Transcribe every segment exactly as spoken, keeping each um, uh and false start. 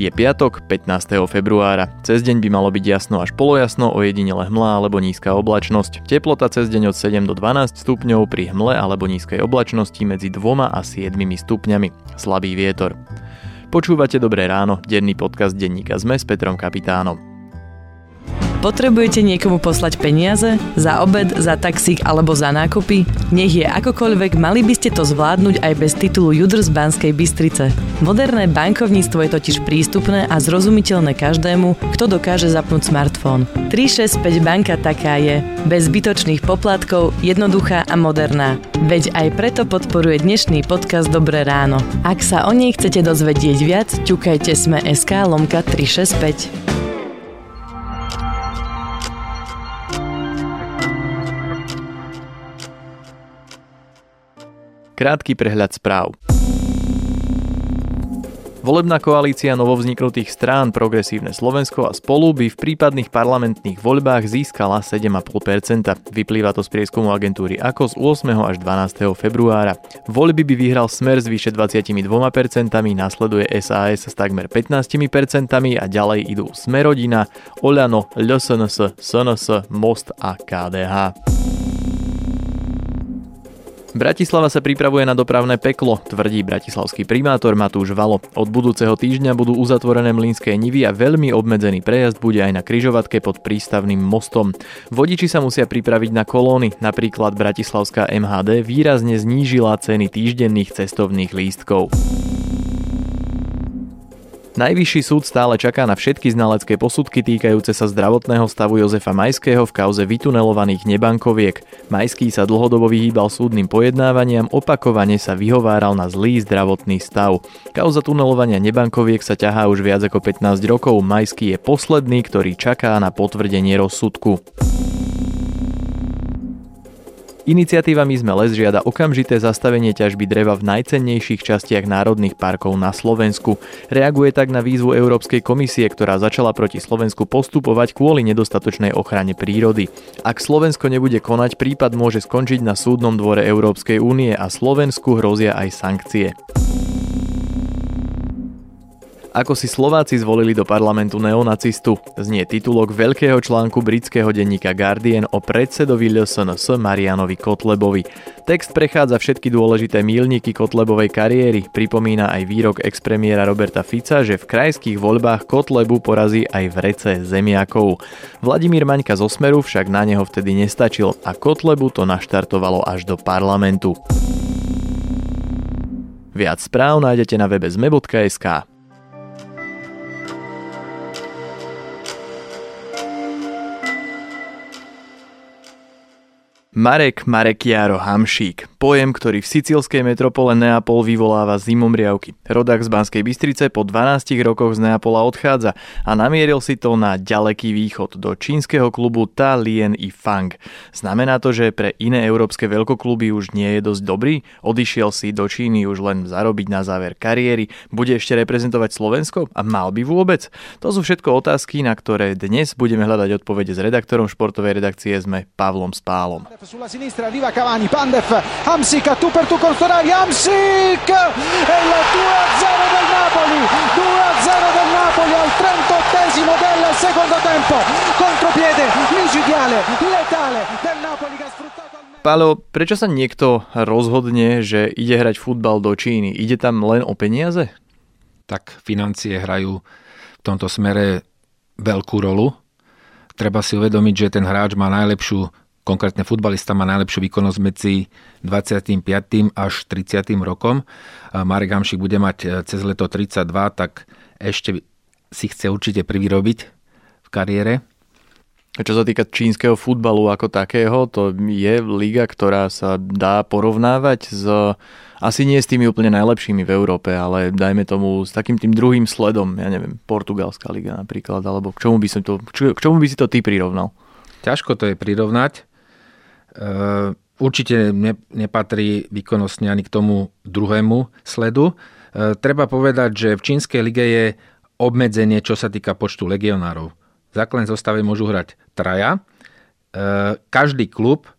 Je piatok, pätnásteho februára. Cez deň by malo byť jasno až polojasno, ojedinele hmla alebo nízka oblačnosť. Teplota cez deň od sedem do dvanásť stupňov, pri hmle alebo nízkej oblačnosti medzi dvoma a siedmimi stupňami. Slabý vietor. Počúvate Dobré ráno, denný podcast denníka es em e s Petrom Kapitánom. Potrebujete niekomu poslať peniaze? Za obed, za taxík alebo za nákupy? Nech je akokoľvek, mali by ste to zvládnuť aj bez titulu judr z Banskej Bystrice. Moderné bankovníctvo je totiž prístupné a zrozumiteľné každému, kto dokáže zapnúť smartfón. tri šesťdesiatpäť Banka taká je. Bez zbytočných poplatkov, jednoduchá a moderná. Veď aj preto podporuje dnešný podcast Dobré ráno. Ak sa o nej chcete dozvedieť viac, ťukajte es em e bodka es ká lomka tri šesť päť. Krátky prehľad správ. Volebná koalícia novovzniknutých strán Progresívne Slovensko a Spolu by v prípadných parlamentných voľbách získala sedem celá päť percenta. Vyplýva to z prieskumu agentúry Ako z ôsmeho až dvanásteho februára. Voľby by vyhral Smer s vyše dvadsaťdva percent, nasleduje es a es s takmer pätnásť percent a ďalej idú Smerodina, Oľano, el es en es, es en es, Most a ká dé há. Bratislava sa pripravuje na dopravné peklo, tvrdí bratislavský primátor Matúš Valo. Od budúceho týždňa budú uzatvorené Mlynské nivy a veľmi obmedzený prejazd bude aj na križovatke pod prístavným mostom. Vodiči sa musia pripraviť na kolóny, napríklad bratislavská em há dé výrazne znížila ceny týždenných cestovných lístkov. Najvyšší súd stále čaká na všetky znalecké posudky týkajúce sa zdravotného stavu Jozefa Majského v kauze vytunelovaných nebankoviek. Majský sa dlhodobo vyhýbal súdnym pojednávaniam, opakovane sa vyhováral na zlý zdravotný stav. Kauza tunelovania nebankoviek sa ťahá už viac ako pätnásť rokov. Majský je posledný, ktorý čaká na potvrdenie rozsudku. Iniciatíva My sme les žiada okamžité zastavenie ťažby dreva v najcennejších častiach národných parkov na Slovensku. Reaguje tak na výzvu Európskej komisie, ktorá začala proti Slovensku postupovať kvôli nedostatočnej ochrane prírody. Ak Slovensko nebude konať, prípad môže skončiť na súdnom dvore Európskej únie a Slovensku hrozia aj sankcie. Ako si Slováci zvolili do parlamentu neonacistu. Znie titulok veľkého článku britského denníka Guardian o predsedovi el es en es Mariánovi Kotlebovi. Text prechádza všetky dôležité míľniky Kotlebovej kariéry, pripomína aj výrok expremiéra Roberta Fica, že v krajských voľbách Kotlebu porazí aj vrece zemiakov. Vladimír Maňka z Osmeru však na neho vtedy nestačil a Kotlebu to naštartovalo až do parlamentu. Viac správ nájdete na webe es em e bodka es ká. Marek Marek Jaro Hamšík. Pojem, ktorý v sicílskej metropole Neapol vyvoláva zimomriavky. Rodák z Banskej Bystrice po dvanástich rokoch z Neapola odchádza a namieril si to na ďaleký východ do čínskeho klubu Ta Lien i Fang. Znamená to, že pre iné európske veľkokluby už nie je dosť dobrý? Odišiel si do Číny už len zarobiť na záver kariéry? Bude ešte reprezentovať Slovensko? A mal by vôbec? To sú všetko otázky, na ktoré dnes budeme hľadať odpovede s redaktorom športovej redakcie es em e Pavlom Spálom. Sulla sinistra arriva Cavani, Pandev, Hamšík, tu per tu con Ferrari, Hamšík! E il due a zero del Napoli, due a zero del Napoli al trentottesimo del secondo tempo, contropiede, micidiale, letale del Napoli che ha sfruttato al... Pálo, prečo sa niekto rozhodne, že ide hrať futbal do Číny? Ide tam len o peniaze? Tak financie hrajú v tomto smere veľkú rolu. Treba si uvedomiť, že ten hráč má najlepšiu Konkrétne futbalista má najlepšiu výkonnosť medzi dvadsiatym piatym až tridsiatym rokom. Marek Hamšík bude mať cez leto tridsaťdva, tak ešte si chce určite privyrobiť v kariére. A čo sa týka čínskeho futbalu ako takého, to je liga, ktorá sa dá porovnávať s, asi nie s tými úplne najlepšími v Európe, ale dajme tomu s takým tým druhým sledom, ja neviem, portugalská liga napríklad, alebo k čomu by som to, k čomu by si to ty prirovnal? Ťažko to je prirovnať. Určite nepatrí výkonnostne ani k tomu druhému sledu. Treba povedať, že v čínskej lige je obmedzenie, čo sa týka počtu legionárov. V základnej zostave môžu hrať traja. Každý klub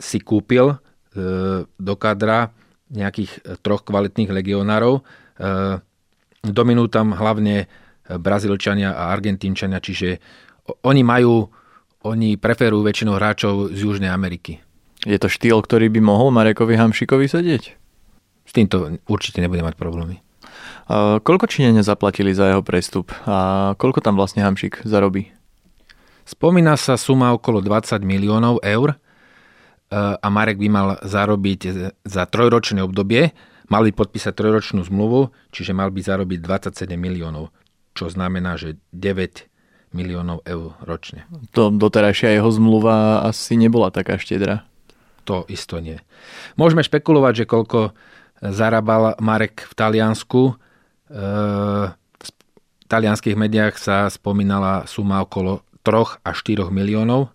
si kúpil do kadra nejakých troch kvalitných legionárov. dominujú tam hlavne Brazílčania a Argentínčania, čiže oni majú, oni preferujú väčšinou hráčov z Južnej Ameriky. Je to štýl, ktorý by mohol Marekovi Hamšíkovi sedieť? S týmto určite nebude mať problémy. Uh, koľko Číňania zaplatili za jeho prestup a koľko tam vlastne Hamšík zarobí? Spomína sa suma okolo dvadsať miliónov eur uh, a Marek by mal zarobiť za trojročné obdobie, mal by podpísať trojročnú zmluvu, čiže mal by zarobiť dvadsaťsedem miliónov, čo znamená, že deväť miliónov eur ročne. To doterajšia jeho zmluva asi nebola taká štedrá. To isto nie. Môžeme špekulovať, že koľko zarábal Marek v Taliansku. V talianských médiách sa spomínala suma okolo tri až štyri miliónov.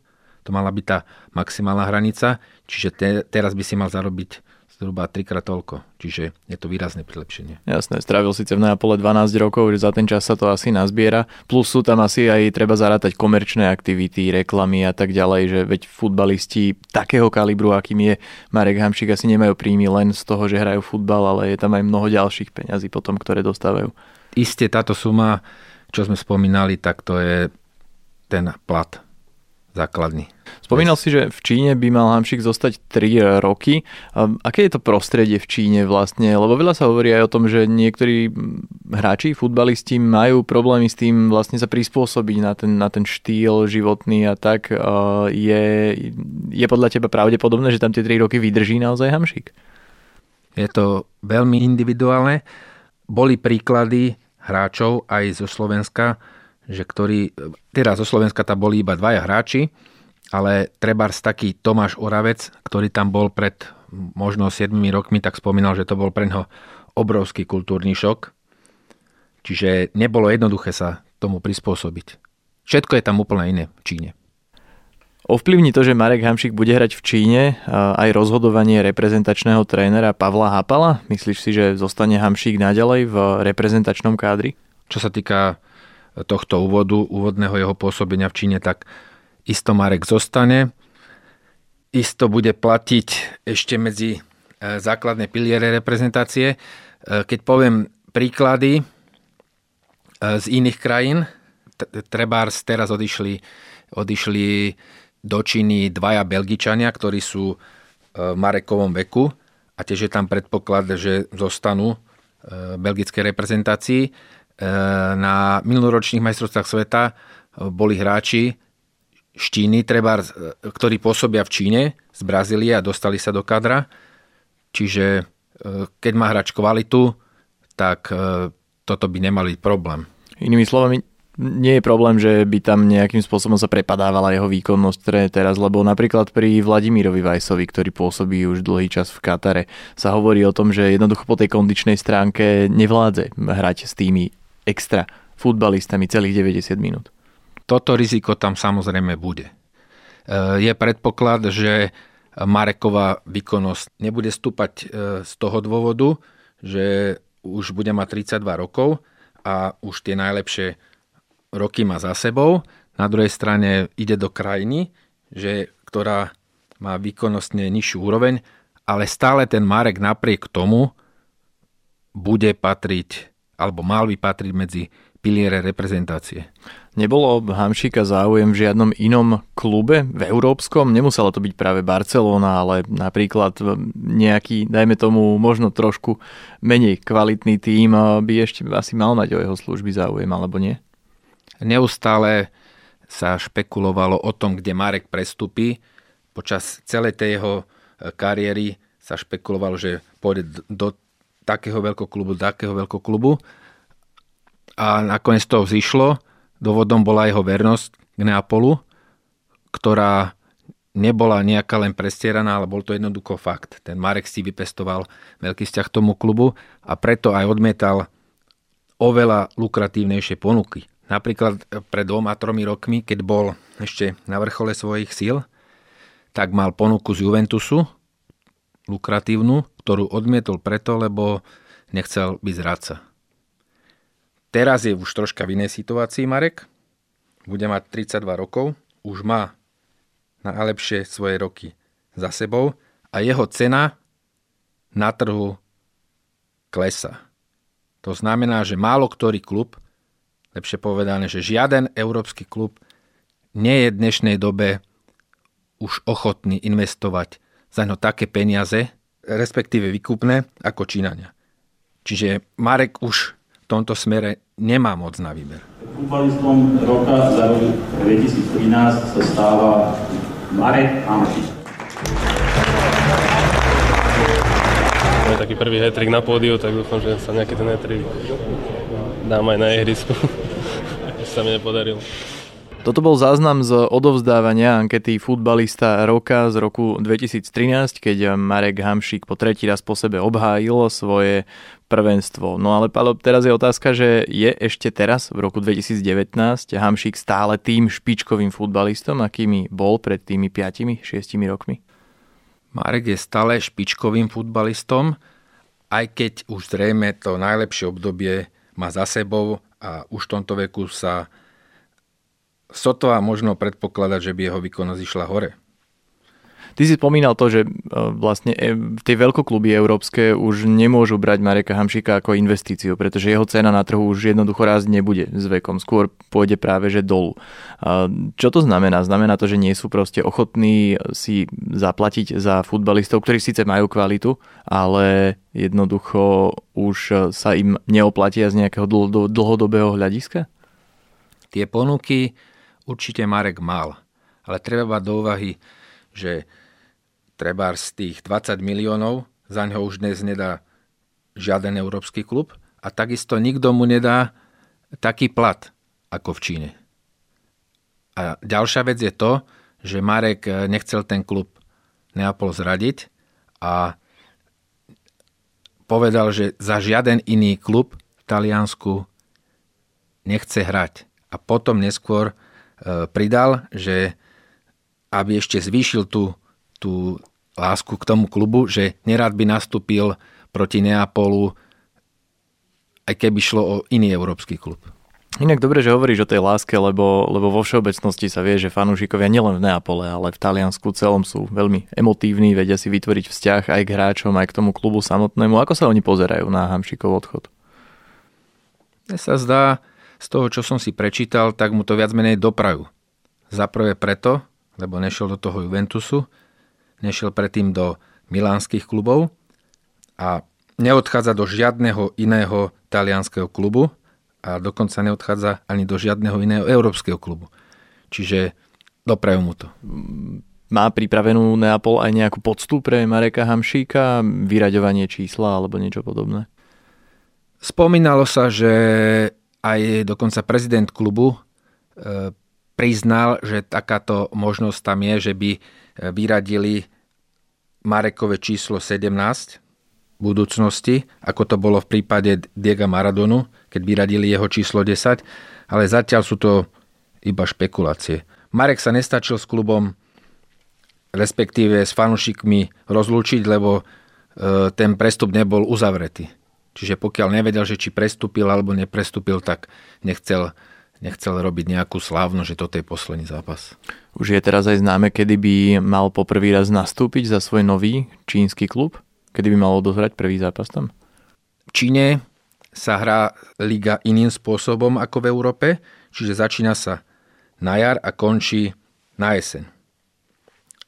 To mala byť tá maximálna hranica. Čiže te, teraz by si mal zarobiť zhruba trikrát toľko. Čiže je to výrazné prilepšenie. Jasné, strávil síce v Neapole dvanásť rokov, že za ten čas sa to asi nazbiera. Plus sú tam asi aj treba zarátať komerčné aktivity, reklamy a tak ďalej, že veď futbalisti takého kalibru, akým je Marek Hamšík, asi nemajú príjmy len z toho, že hrajú futbal, ale je tam aj mnoho ďalších peňazí potom, ktoré dostávajú. Isté táto suma, čo sme spomínali, tak to je ten plat základný. Spomínal si, že v Číne by mal Hamšík zostať tri roky. Aké je to prostredie v Číne vlastne? Lebo veľa sa hovorí aj o tom, že niektorí hráči, futbalisti majú problémy s tým vlastne sa prispôsobiť na ten, na ten štýl životný a tak. Je, je podľa teba pravdepodobné, že tam tie tri roky vydrží naozaj Hamšík? Je to veľmi individuálne. Boli príklady hráčov aj zo Slovenska, že ktorí, teraz zo Slovenska tam boli iba dvaja hráči, ale trebárs taký Tomáš Oravec, ktorý tam bol pred možno siedmimi rokmi, tak spomínal, že to bol pre neho obrovský kultúrny šok. Čiže nebolo jednoduché sa tomu prispôsobiť. Všetko je tam úplne iné v Číne. Ovplyvní to, že Marek Hamšík bude hrať v Číne, aj rozhodovanie reprezentačného trénera Pavla Hápala? Myslíš si, že zostane Hamšík naďalej v reprezentačnom kádri? Čo sa týka tohto úvodu, úvodného jeho pôsobenia v Číne, tak isto Marek zostane. Isto bude platiť ešte medzi základné piliere reprezentácie. Keď poviem príklady z iných krajín, trebárs teraz odišli, odišli do Číny dvaja Belgičania, ktorí sú v Marekovom veku a tiež je tam predpoklad, že zostanú v belgickej reprezentácii. Na minuloročných majstrovstvách sveta boli hráči z Číny, treba, ktorí pôsobia v Číne, z Brazílie a dostali sa do kadra. Čiže keď má hráč kvalitu, tak toto by nemal byť problém. Inými slovami, nie je problém, že by tam nejakým spôsobom sa prepadávala jeho výkonnosť teraz, lebo napríklad pri Vladimírovi Vajsovi, ktorý pôsobí už dlhý čas v Katare, sa hovorí o tom, že jednoducho po tej kondičnej stránke nevládze hrať s tými extra futbalistami celých deväťdesiat minút. Toto riziko tam samozrejme bude. Je predpoklad, že Marekova výkonnosť nebude stúpať z toho dôvodu, že už bude mať tridsaťdva rokov a už tie najlepšie roky má za sebou. Na druhej strane ide do krajiny, že, ktorá má výkonnostne nižšiu úroveň, ale stále ten Marek napriek tomu bude patriť alebo mal by patriť medzi piliere reprezentácie. Nebolo Hamšíka záujem v žiadnom inom klube v európskom? Nemusela to byť práve Barcelona, ale napríklad nejaký, dajme tomu, možno trošku menej kvalitný tím by ešte asi mal mať o jeho služby záujem, alebo nie? Neustále sa špekulovalo o tom, kde Marek prestupí. Počas celej tej jeho kariéry sa špekulovalo, že pôjde do takého veľkoklubu, takého veľkoklubu a nakoniec to vzýšlo. Dôvodom bola jeho vernosť k Neapolu, ktorá nebola nejaká len prestieraná, ale bol to jednoducho fakt. Ten Marek si vypestoval veľký vzťah k tomu klubu a preto aj odmietal oveľa lukratívnejšie ponuky. Napríklad pred dvoma, tromi rokmi, keď bol ešte na vrchole svojich síl, tak mal ponuku z Juventusu, lukratívnu, ktorú odmietol preto, lebo nechcel byť zradca. Teraz je už troška v inej situácii Marek. Bude mať tridsaťdva rokov, už má najlepšie svoje roky za sebou a jeho cena na trhu klesá. To znamená, že málo ktorý klub, lepšie povedané, že žiaden európsky klub nie je v dnešnej dobe už ochotný investovať za ňo také peniaze, respektíve výkupné, ako Číňania. Čiže Marek už v tomto smere nemá moc na výber. Futbalistom roka za rok dvetisíctrinásť sa stáva Marek Hamšík. Taký prvý hat-trick na pódiu, tak dúfam, že sa nejaký ten hat-trick dám aj na ihrisku, že sa mi nepodarilo. Toto bol záznam z odovzdávania ankety futbalista roka z roku dvetisíctrinásť, keď Marek Hamšík po tretí raz po sebe obhájil svoje prvenstvo. No ale Palo, teraz je otázka, že je ešte teraz v roku dvetisícdevätnásť Hamšík stále tým špičkovým futbalistom, akými bol pred tými piatimi, šiestimi rokmi? Marek je stále špičkovým futbalistom, aj keď už zrejme to najlepšie obdobie má za sebou a už v tomto veku sa sotva možno predpokladať, že by jeho výkonnosť išla hore. Ty si spomínal to, že vlastne tie veľkokluby európske už nemôžu brať Mareka Hamšíka ako investíciu, pretože jeho cena na trhu už jednoducho rásť nebude s vekom. Skôr pôjde práve že dolu. Čo to znamená? Znamená to, že nie sú proste ochotní si zaplatiť za futbalistov, ktorí síce majú kvalitu, ale jednoducho už sa im neoplatia z nejakého dlhodobého hľadiska? Tie ponuky určite Marek mal, ale treba do úvahy, že treba z tých dvadsať miliónov za ňo už dnes nedá žiaden európsky klub a takisto nikto mu nedá taký plat ako v Číne. A ďalšia vec je to, že Marek nechcel ten klub Neapol zradiť a povedal, že za žiaden iný klub v Taliansku nechce hrať. A potom neskôr pridal, že aby ešte zvýšil tú, tú lásku k tomu klubu, že nerád by nastúpil proti Neapolu, aj keby šlo o iný európsky klub. Inak dobre, že hovoríš o tej láske, lebo, lebo vo všeobecnosti sa vie, že fanúšikovia nielen v Neapole, ale v Taliansku celom sú veľmi emotívni, vedia si vytvoriť vzťah aj k hráčom, aj k tomu klubu samotnému. Ako sa oni pozerajú na Hamšíkov odchod? Mne sa zdá, z toho, čo som si prečítal, tak mu to viac menej doprajú. Za prvé preto, lebo nešiel do toho Juventusu, nešiel predtým do milánskych klubov a neodchádza do žiadneho iného talianskeho klubu a dokonca neodchádza ani do žiadneho iného európskeho klubu. Čiže doprajú mu to. Má pripravenú Neapol aj nejakú poctu pre Mareka Hamšíka, vyraďovanie čísla alebo niečo podobné? Spomínalo sa, že aj dokonca prezident klubu e, priznal, že takáto možnosť tam je, že by vyradili Marekové číslo sedemnásť v budúcnosti, ako to bolo v prípade Diega Maradonu, keď vyradili jeho číslo desať, ale zatiaľ sú to iba špekulácie. Marek sa nestačil s klubom, respektíve s fanúšikmi rozlúčiť, lebo ten prestup nebol uzavretý. Čiže pokiaľ nevedel, že či prestúpil alebo neprestúpil, tak nechcel Nechcel robiť nejakú slávnu, že toto je posledný zápas. Už je teraz aj známe, kedy by mal poprvý raz nastúpiť za svoj nový čínsky klub? Kedy by mal odohrať prvý zápas tam? V Číne sa hrá liga iným spôsobom ako v Európe, čiže začína sa na jar a končí na jeseň.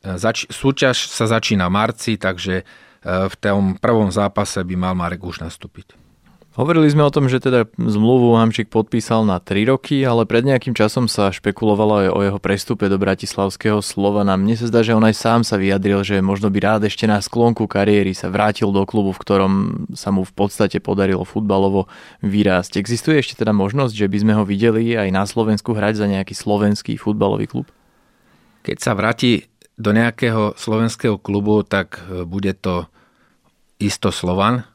Zač- súťaž sa začína v marci, takže v tom prvom zápase by mal Marek už nastúpiť. Hovorili sme o tom, že teda zmluvu Hamšík podpísal na tri roky, ale pred nejakým časom sa špekulovalo aj o jeho prestupe do bratislavského Slovana. Mne sa zdá, že on aj sám sa vyjadril, že možno by rád ešte na sklonku kariéry sa vrátil do klubu, v ktorom sa mu v podstate podarilo futbalovo vyrásť. Existuje ešte teda možnosť, že by sme ho videli aj na Slovensku hrať za nejaký slovenský futbalový klub? Keď sa vráti do nejakého slovenského klubu, tak bude to isto Slovan.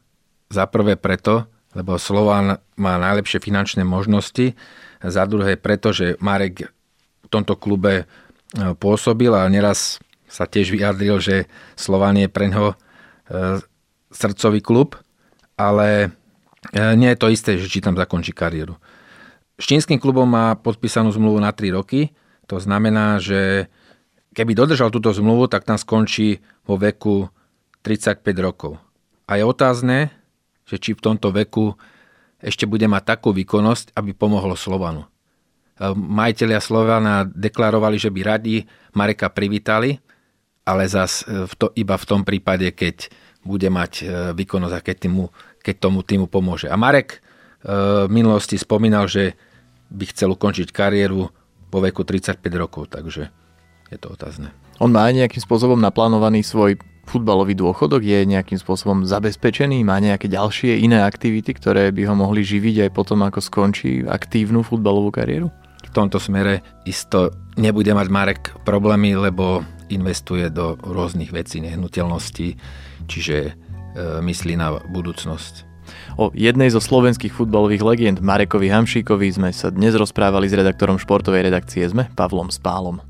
Za prvé preto, lebo Slovan má najlepšie finančné možnosti. Za druhé preto, že Marek v tomto klube pôsobil a neraz sa tiež vyjadril, že Slovan je pre ňoho srdcový klub, ale nie je to isté, že či tam zakončí kariéru. S čínskym klubom má podpísanú zmluvu na tri roky. To znamená, že keby dodržal túto zmluvu, tak tam skončí vo veku tridsaťpäť rokov. A je otázne, že či v tomto veku ešte bude mať takú výkonnosť, aby pomohlo Slovanu. Majitelia Slovana deklarovali, že by radi Mareka privítali, ale zas v to, iba v tom prípade, keď bude mať výkonnosť a keď, týmu, keď tomu týmu pomôže. A Marek v minulosti spomínal, že by chcel ukončiť kariéru vo veku tridsaťpäť rokov, takže je to otázne. On má aj nejakým spôsobom naplánovaný svoj futbalový dôchodok, je nejakým spôsobom zabezpečený, má nejaké ďalšie iné aktivity, ktoré by ho mohli živiť aj potom, ako skončí aktívnu futbalovú kariéru? V tomto smere isto nebude mať Marek problémy, lebo investuje do rôznych vecí, nehnuteľností, čiže myslí na budúcnosť. O jednej zo slovenských futbalových legend Marekovi Hamšíkovi sme sa dnes rozprávali s redaktorom športovej redakcie es em e Pavlom Spálom.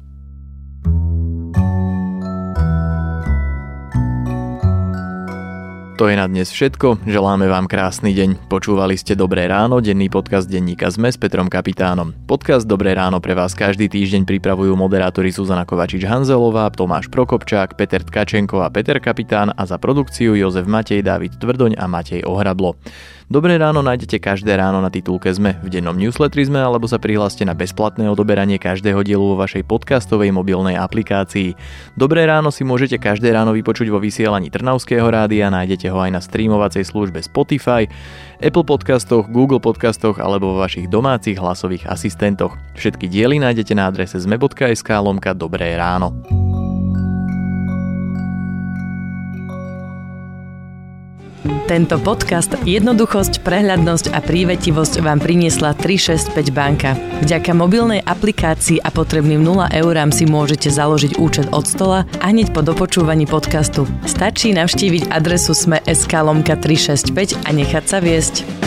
To je na dnes všetko, želáme vám krásny deň. Počúvali ste Dobré ráno, denný podcast denníka es em e s Petrom Kapitánom. Podcast Dobré ráno pre vás každý týždeň pripravujú moderátori Suzana Kovačič-Hanzelová, Tomáš Prokopčák, Peter Tkačenko a Peter Kapitán a za produkciu Jozef Matej, Dávid Tvrdoň a Matej Ohrablo. Dobré ráno nájdete každé ráno na titulke es em e, v dennom newsletteri es em e alebo sa prihláste na bezplatné odoberanie každého dielu vo vašej podcastovej mobilnej aplikácii. Dobré ráno si môžete každé ráno vypočuť vo vysielaní Trnavského rádia, nájdete ho aj na streamovacej službe Spotify, Apple podcastoch, Google podcastoch alebo vo vašich domácich hlasových asistentoch. Všetky diely nájdete na adrese sme.sk lomka Dobré ráno. Tento podcast jednoduchosť, prehľadnosť a prívetivosť vám priniesla tri šesťdesiatpäť banka. Vďaka mobilnej aplikácii a potrebným nula eurám si môžete založiť účet od stola a hneď po dopočúvaní podcastu. Stačí navštíviť adresu sme bodka es ká lomka tri šesťdesiatpäť a nechať sa viesť.